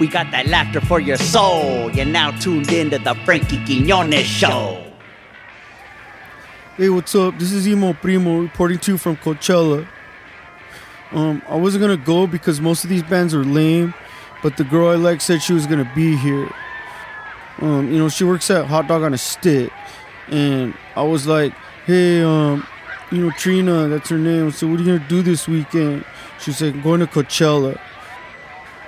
We got that laughter for your soul. You're now tuned in to the Frankie Quiñones Show. Hey, what's up? This is Emo Primo reporting to you from Coachella. I wasn't going to go because most of these bands are lame, but the girl I like said she was going to be here. She works at Hot Dog on a Stick. And I was like, hey, Trina, that's her name. So what are you going to do this weekend? She said, I'm going to Coachella.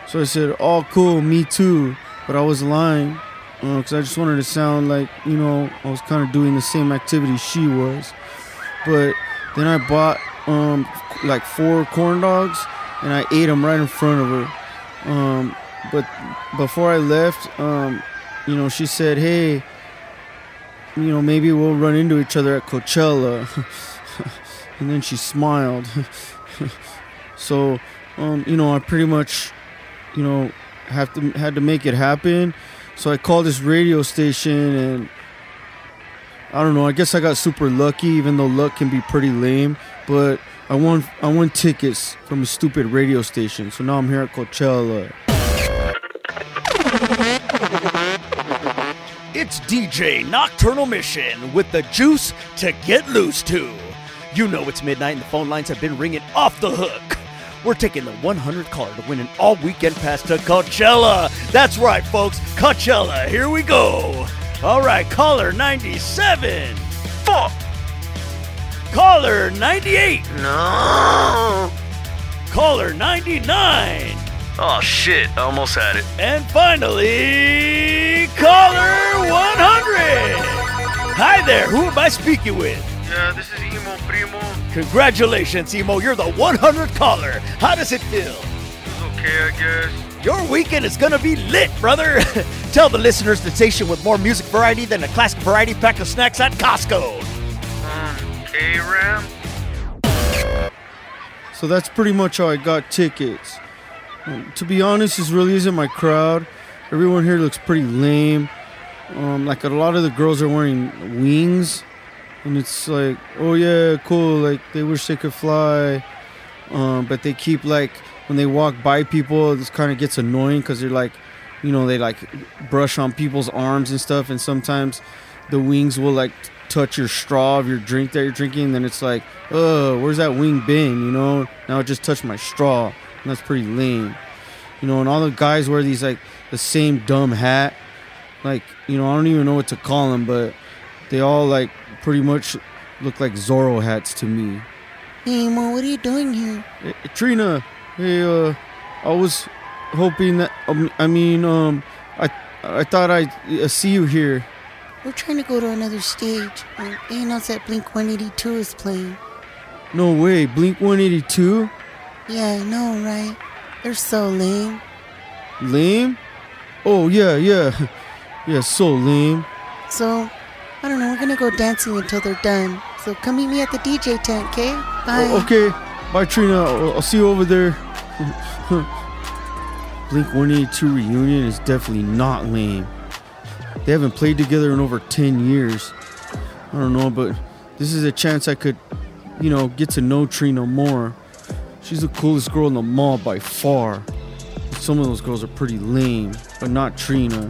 So I said, oh, cool, me too. But I was lying because I just wanted to sound like, I was kind of doing the same activity she was. But then I bought four corn dogs and I ate them right in front of her. But before I left, she said, hey, maybe we'll run into each other at Coachella. And then she smiled. So, I pretty much... had to make it happen. So I called this radio station, and I don't know, I guess I got super lucky, even though luck can be pretty lame. But I won tickets from a stupid radio station. So now I'm here at Coachella. It's DJ Nocturnal Mission with the juice to get loose to. It's midnight and the phone lines have been ringing off the hook. We're taking the 100th caller to win an all-weekend pass to Coachella. That's right, folks. Coachella, here we go. All right, caller 97. Fuck. Caller 98. No. Caller 99. Oh, shit. I almost had it. And finally, caller 100. Hi there. Who am I speaking with? This is Emo Primo. Congratulations, Emo. You're the 100th caller. How does it feel? It's okay, I guess. Your weekend is going to be lit, brother. Tell the listeners the station with more music variety than a classic variety pack of snacks at Costco. A-Ram. So that's pretty much how I got tickets. To be honest, this really isn't my crowd. Everyone here looks pretty lame. A lot of the girls are wearing wings. And it's like, oh yeah, cool, like they wish they could fly, but they keep when they walk by people, this kind of gets annoying because they're they brush on people's arms and stuff, and sometimes the wings will touch your straw of your drink that you're drinking, and then it's like, oh, where's that wing been, now it just touched my straw, and that's pretty lame, and all the guys wear these the same dumb hat, I don't even know what to call them, but they all pretty much look like Zorro hats to me. Hey, Mo, what are you doing here? Hey, Trina, hey, I was hoping that, I thought I'd see you here. We're trying to go to another stage. They announced that Blink 182 is playing. No way, Blink 182? Yeah, I know, right? They're so lame. Lame? Oh, yeah. Yeah, so lame. So... I don't know, we're gonna go dancing until they're done. So come meet me at the DJ tent, okay? Bye. Okay, bye Trina, I'll see you over there. Blink 182 reunion is definitely not lame. They haven't played together in over 10 years. I don't know, but this is a chance I could, get to know Trina more. She's the coolest girl in the mall by far. Some of those girls are pretty lame, but not Trina.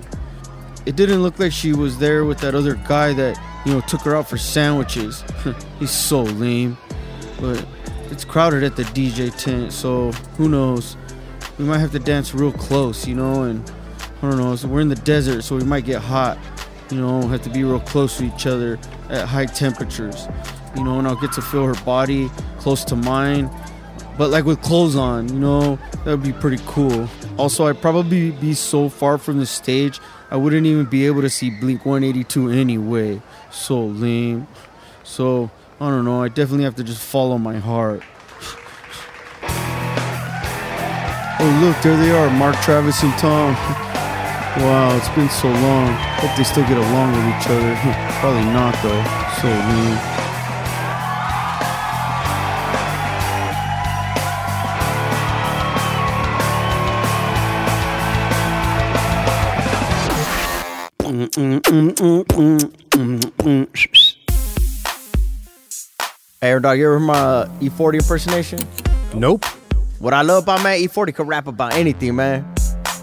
It didn't look like she was there with that other guy that, took her out for sandwiches. He's so lame. But it's crowded at the DJ tent, so who knows? We might have to dance real close, and I don't know, so we're in the desert, so we might get hot. Have to be real close to each other at high temperatures. And I'll get to feel her body close to mine, but like with clothes on, that would be pretty cool. Also, I'd probably be so far from the stage, I wouldn't even be able to see Blink 182 anyway. So lame. So, I don't know, I definitely have to just follow my heart. Oh look, there they are, Mark Travis and Tom. Wow, it's been so long. Hope they still get along with each other. Probably not though. So lame. Hey, dog, you ever heard my E40 impersonation? Nope. What I love about, man, E40 could rap about anything, man.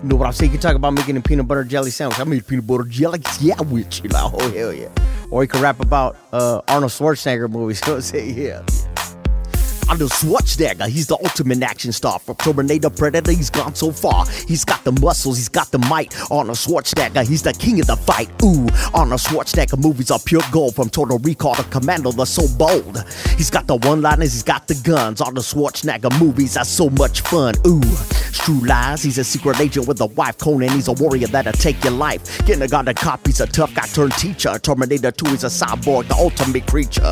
You know what I'm saying? He could talk about making a peanut butter jelly sandwich. I made a peanut butter jelly sandwich. You're like, oh, hell yeah. Or he could rap about Arnold Schwarzenegger movies. You know what I'm saying? Yeah. Arnold Schwarzenegger, he's the ultimate action star. From Terminator, Predator, he's gone so far. He's got the muscles, he's got the might. Arnold Schwarzenegger, he's the king of the fight. Ooh, Arnold Schwarzenegger movies are pure gold. From Total Recall to Commando, they're so bold. He's got the one-liners, he's got the guns. Arnold Schwarzenegger movies are so much fun. Ooh, True Lies, he's a secret agent with a wife. Conan, he's a warrior that'll take your life. Kindergarten cop, he's a tough guy turned teacher. Terminator 2, he's a cyborg, the ultimate creature.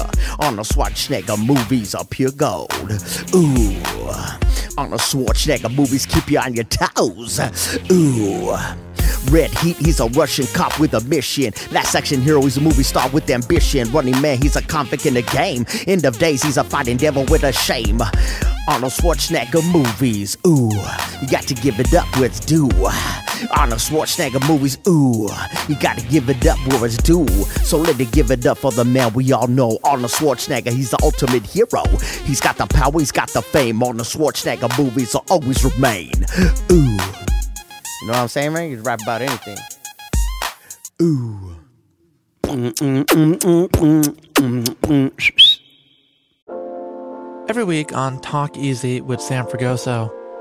Arnold Schwarzenegger movies are pure gold. Ooh, Arnold Schwarzenegger movies keep you on your toes. Ooh, Red Heat, he's a Russian cop with a mission. Last Action Hero, he's a movie star with ambition. Running Man, he's a convict in the game. End of Days, he's a fighting devil with a shame. Arnold Schwarzenegger movies, ooh, you got to give it up where it's due. Arnold Schwarzenegger movies, ooh, you got to give it up where it's due. So let me give it up for the man we all know. Arnold Schwarzenegger, he's the ultimate hero. He's got the power, he's got the fame. Arnold Schwarzenegger movies will always remain. Ooh. You know what I'm saying, man? You can rap about anything. Ooh. Every week on Talk Easy with Sam Fragoso,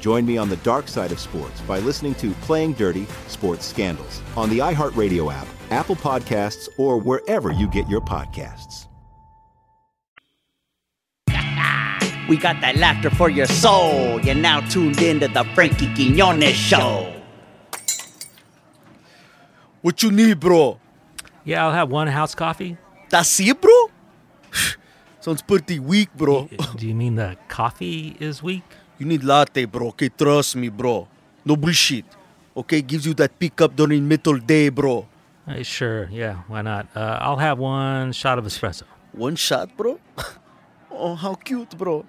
Join me on the dark side of sports by listening to Playing Dirty Sports Scandals on the iHeartRadio app, Apple Podcasts, or wherever you get your podcasts. We got that laughter for your soul. You're now tuned in to the Frankie Quiñones Show. What you need, bro? Yeah, I'll have one house coffee. That's it, bro? Sounds pretty weak, bro. Do you mean the coffee is weak? You need latte, bro. Okay, trust me, bro. No bullshit. Okay, gives you that pickup during middle day, bro. Hey, sure, yeah, why not? I'll have one shot of espresso. One shot, bro? Oh, how cute, bro.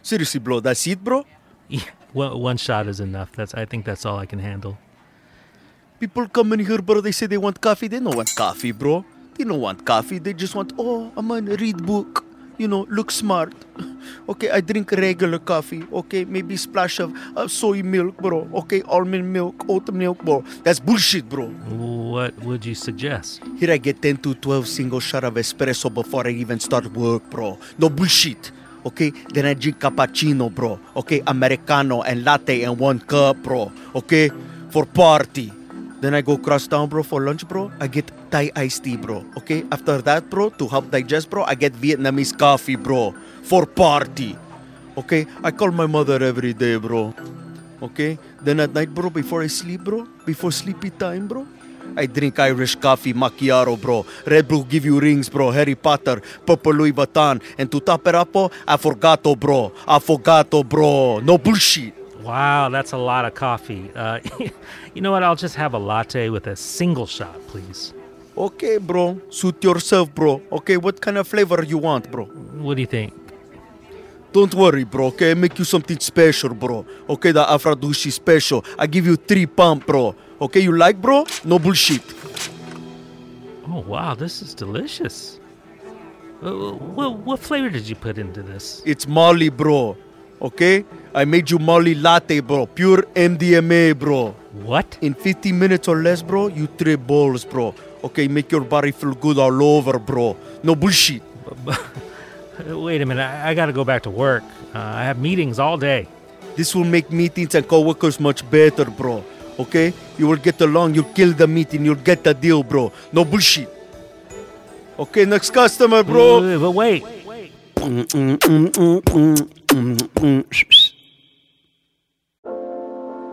Seriously, bro, that's it, bro? Yeah, well, one shot is enough. I think that's all I can handle. People come in here, bro, they say they want coffee. They don't want coffee, bro. They don't want coffee. They just want, I'm gonna read book. You know, look smart. Okay, I drink regular coffee. Okay, maybe splash of soy milk, bro. Okay, almond milk, oat milk, bro. That's bullshit, bro. What would you suggest? Here I get 10 to 12 single shot of espresso before I even start work, bro. No bullshit. Okay, then I drink cappuccino, bro. Okay, Americano and latte and one cup, bro. Okay, for party. Then I go cross town, bro, for lunch, bro. I get Thai iced tea, bro. Okay? After that, bro, to help digest, bro, I get Vietnamese coffee, bro. For party. Okay? I call my mother every day, bro. Okay? Then at night, bro, before I sleep, bro, before sleepy time, bro, I drink Irish coffee, macchiato, bro. Red Bull give you rings, bro. Harry Potter, Purple Louis Vuitton. And to top it up, affogato, bro. Affogato, bro. No bullshit. Wow, that's a lot of coffee. You know what? I'll just have a latte with a single shot, please. Okay, bro. Suit yourself, bro. Okay, what kind of flavor you want, bro? What do you think? Don't worry, bro. Okay, I make you something special, bro. Okay, the Afradushi special. I give you 3 pump, bro. Okay, you like, bro? No bullshit. Oh, wow, this is delicious. What flavor did you put into this? It's Molly, bro. Okay? I made you Molly Latte, bro. Pure MDMA, bro. What? In 15 minutes or less, bro, you 3 bowls, bro. Okay, make your body feel good all over, bro. No bullshit. Wait a minute. I got to go back to work. I have meetings all day. This will make meetings and coworkers much better, bro. Okay? You will get along. You'll kill the meeting. You'll get the deal, bro. No bullshit. Okay, next customer, bro. Wait.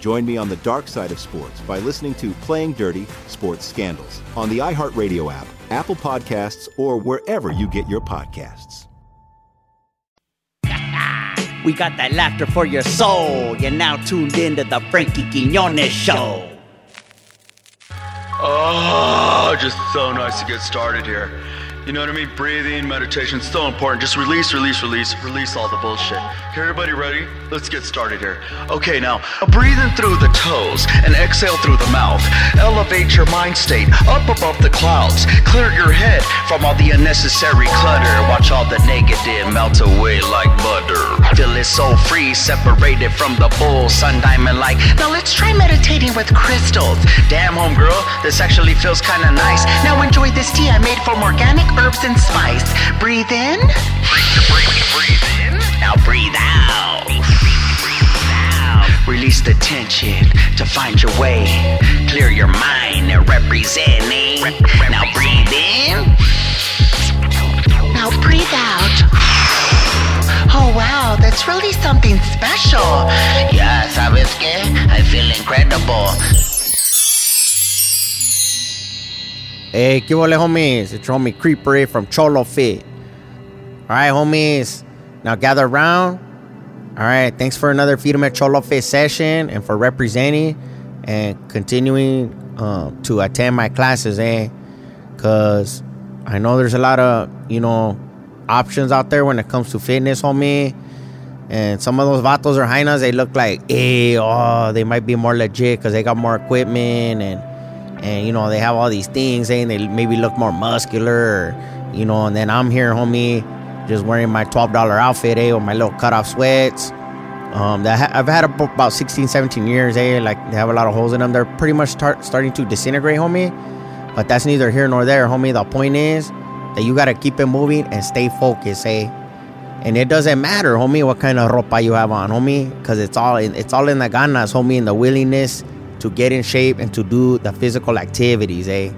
Join me on the dark side of sports by listening to Playing Dirty Sports Scandals on the iHeartRadio app, Apple Podcasts, or wherever you get your podcasts. We got that laughter for your soul. You're now tuned in to the Frankie Quiñones Show. Oh, just so nice to get started here. You know what I mean? Breathing, meditation, so important. Just release all the bullshit. Okay, everybody ready? Let's get started here. Okay, now, breathing through the toes and exhale through the mouth. Elevate your mind state up above the clouds. Clear your head from all the unnecessary clutter. Watch all the negative melt away like butter. Feel it so free, separated from the bull, sun diamond like. Now let's try meditating with crystals. Damn, homegirl, this actually feels kind of nice. Now enjoy this tea I made from organic herbs and spice. Breathe in. Breathe in. Now breathe out. Release the tension to find your way. Clear your mind and represent me. Now breathe in. Now breathe out. Oh wow, that's really something special. Yeah, ¿sabes qué? I feel incredible. Hey, ¿qué vole, homies? It's your homie Creepery from Cholo Fit. Alright, homies, now gather around. Alright, thanks for another Feed 'em at Cholo Fit session and for representing and continuing to attend my classes, eh? Because I know there's a lot of, you know, options out there when it comes to fitness, homie. And some of those vatos or hyenas, they look like, hey, oh, they might be more legit because they got more equipment and you know, they have all these things, eh? And they maybe look more muscular, you know. And then I'm here, homie, just wearing my $12 outfit, eh, with my little cutoff sweats that I've had about 16-17 years, eh. Like, they have a lot of holes in them. They're pretty much starting to disintegrate, homie, but that's neither here nor there, homie. The point is that you gotta keep it moving and stay focused, eh? And it doesn't matter, homie, what kind of ropa you have on, homie, because it's all in the ganas, homie, and the willingness to get in shape and to do the physical activities, eh?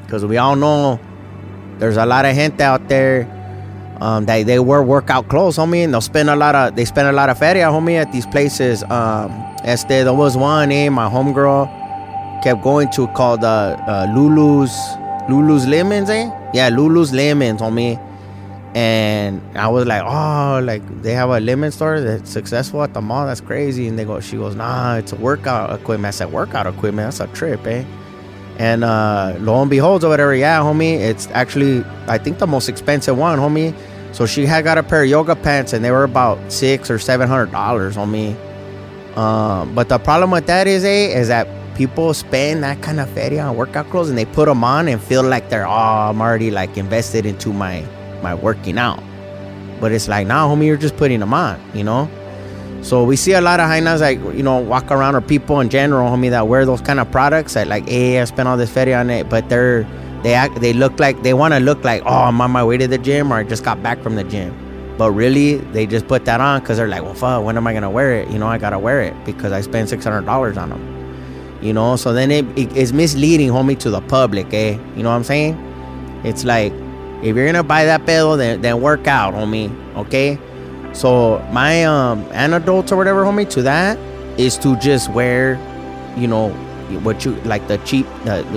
Because we all know there's a lot of gente out there that they wear workout clothes, homie, and they spend a lot of feria, homie, at these places. There was one, eh, my homegirl kept going to, called Lululemon's, eh? Yeah, Lululemon, homie. And I was like, oh, like, they have a lemon store that's successful at the mall? That's crazy. And she goes, nah, it's a workout equipment. I said, workout equipment? That's a trip, eh? And lo and behold, or whatever, yeah, homie, it's actually, I think, the most expensive one, homie. So she had got a pair of yoga pants, and they were about $600 or $700, homie. But the problem with that is, eh, is that people spend that kind of feria on workout clothes, and they put them on and feel like they're, oh, I'm already, like, invested into my working out. But it's like, nah, homie, you're just putting them on, you know. So we see a lot of hyenas, like, you know, walk around, or people in general, homie, that wear those kind of products that, like, hey, I spent all this feria on it, but they look like they want to look like, oh, I'm on my way to the gym, or I just got back from the gym. But really, they just put that on because they're like, well, fuck, when am I gonna wear it? You know, I gotta wear it because I spent $600 on them, you know. So then it's misleading, homie, to the public, eh? You know what I'm saying? It's like, if you're gonna buy that pedo, then work out, homie, okay? So my antidote or whatever, homie, to that is to just wear, you know, what you like, the cheap,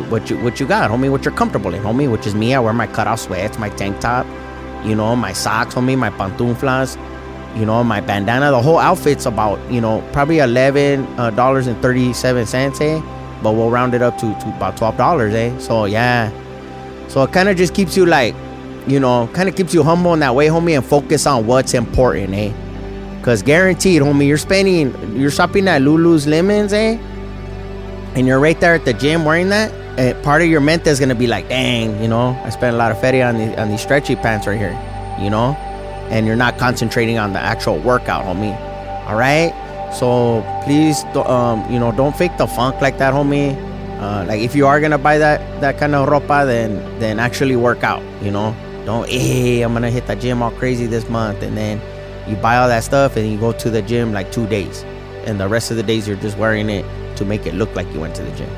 what you got, homie, what you're comfortable in, homie, which is me. I wear my cutoff sweats, my tank top, you know, my socks, homie, my pantuflas, you know, my bandana. The whole outfit's about, you know, probably $11.37, eh? But we'll round it up to about $12, eh? So yeah, so it kind of just keeps you like, you know, kind of keeps you humble in that way, homie, and focus on what's important, eh? Because guaranteed, homie, you're shopping at Lululemon's, eh? And you're right there at the gym wearing that, and part of your mente is going to be like, dang, you know, I spent a lot of feria on these stretchy pants right here, you know? And you're not concentrating on the actual workout, homie, all right? So please, you know, don't fake the funk like that, homie. Like if you are gonna buy that kind of ropa, then actually work out, you know. Don't, I'm gonna hit the gym all crazy this month, and then you buy all that stuff and you go to the gym like 2 days, and the rest of the days you're just wearing it to make it look like you went to the gym.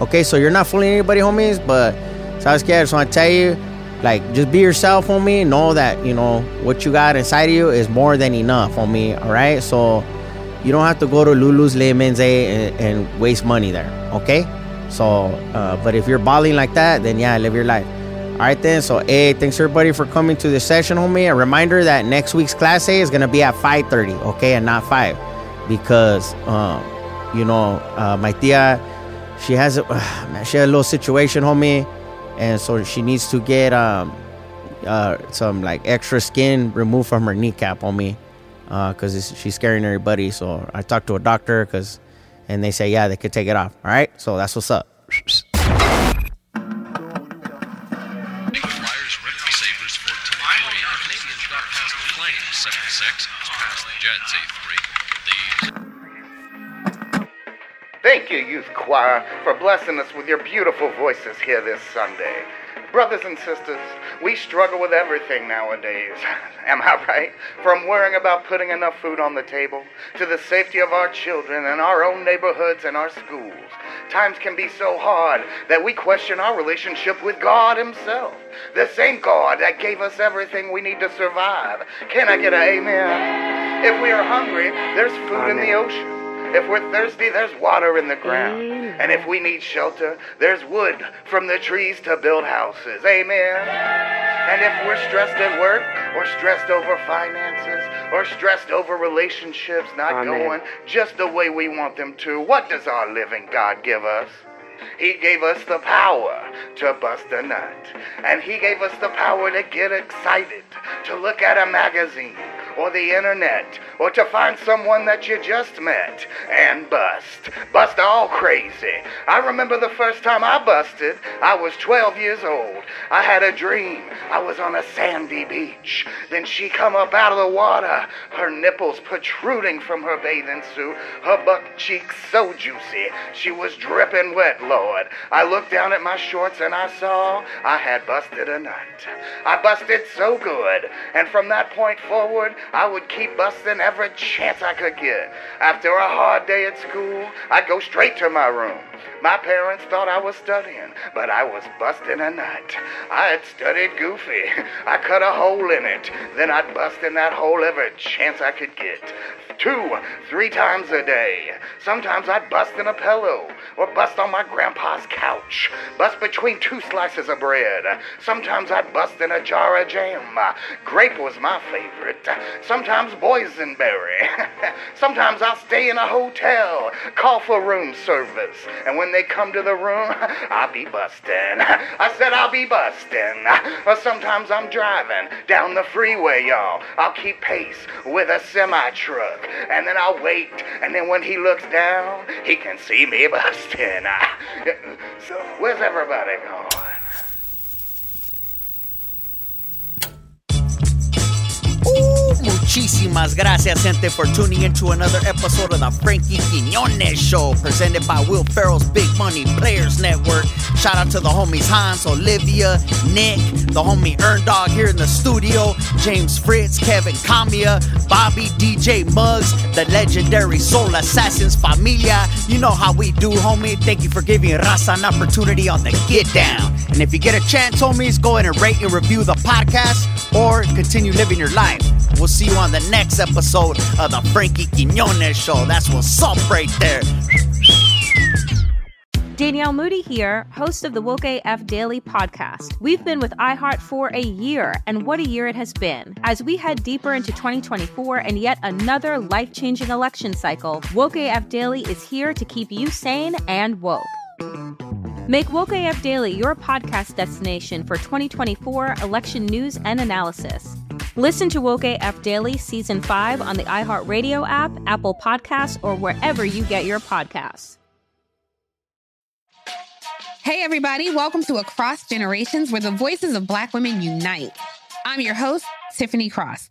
Okay, so you're not fooling anybody, homies, but sabes que, I just want to tell you, like, just be yourself, homie. Know that, you know, what you got inside of you is more than enough, homie, all right? So you don't have to go to Lululemon's and waste money there, okay? So, but if you're balling like that, then yeah, live your life. All right then, so hey, thanks everybody for coming to this session, homie. A reminder that next week's class A is going to be at 5:30, okay, and not 5, because, you know, my tia, she has a little situation, homie, and so she needs to get some like extra skin removed from her kneecap, homie, because she's scaring everybody. So I talked to a doctor, and they say, yeah, they could take it off, all right? So that's what's up. Thank you, youth choir, for blessing us with your beautiful voices here this Sunday. Brothers and sisters, we struggle with everything nowadays. Am I right? From worrying about putting enough food on the table, to the safety of our children and our own neighborhoods and our schools. Times can be so hard that we question our relationship with God himself. The same God that gave us everything we need to survive. Can I get an amen? If we are hungry, there's food in the ocean. If we're thirsty, there's water in the ground. And if we need shelter, there's wood from the trees to build houses. Amen. And if we're stressed at work, or stressed over finances, or stressed over relationships not going just the way we want them to, what does our living God give us? He gave us the power to bust a nut. And he gave us the power to get excited, to look at a magazine or the internet, or to find someone that you just met and bust. Bust all crazy. I remember the first time I busted, I was 12 years old. I had a dream. I was on a sandy beach. Then she come up out of the water, her nipples protruding from her bathing suit, her buck cheeks so juicy. She was dripping wet, Lord. I looked down at my shorts and I saw I had busted a nut. I busted so good, and from that point forward, I would keep busting every chance I could get. After a hard day at school, I'd go straight to my room. My parents thought I was studying, but I was busting a nut. I had studied goofy. I cut a hole in it. Then I'd bust in that hole every chance I could get. 2-3 times a day. Sometimes I'd bust in a pillow, or bust on my grandpa's couch. Bust between 2 slices of bread. Sometimes I'd bust in a jar of jam. Grape was my favorite. Sometimes boysenberry. Sometimes I'll stay in a hotel, call for room service, and when they come to the room, I'll be busting. I said I'll be busting. Or sometimes I'm driving down the freeway, y'all. I'll keep pace with a semi-truck, and then I'll wait, and then when he looks down, he can see me busting. So where's everybody going? Muchísimas gracias, gente, for tuning in to another episode of the Frankie Quiñones Show, presented by Will Ferrell's Big Money Players Network. Shout out to the homies Hans, Olivia, Nick, the homie Erndog here in the studio, James Fritz, Kevin Camia, Bobby, DJ Muggs, the legendary Soul Assassins Familia. You know how we do, homie. Thank you for giving Raza an opportunity on the Get Down. And if you get a chance, homies, go ahead and rate and review the podcast, or continue living your life. We'll see you on the next episode of the Frankie Quiñones Show. That's what's up right there. Danielle Moody here, host of the Woke AF Daily podcast. We've been with iHeart for a year, and what a year it has been. As we head deeper into 2024 and yet another life-changing election cycle, Woke AF Daily is here to keep you sane and woke. Make Woke AF Daily your podcast destination for 2024 election news and analysis. Listen to Woke AF Daily Season 5 on the iHeartRadio app, Apple Podcasts, or wherever you get your podcasts. Hey, everybody. Welcome to Across Generations, where the voices of Black women unite. I'm your host, Tiffany Cross.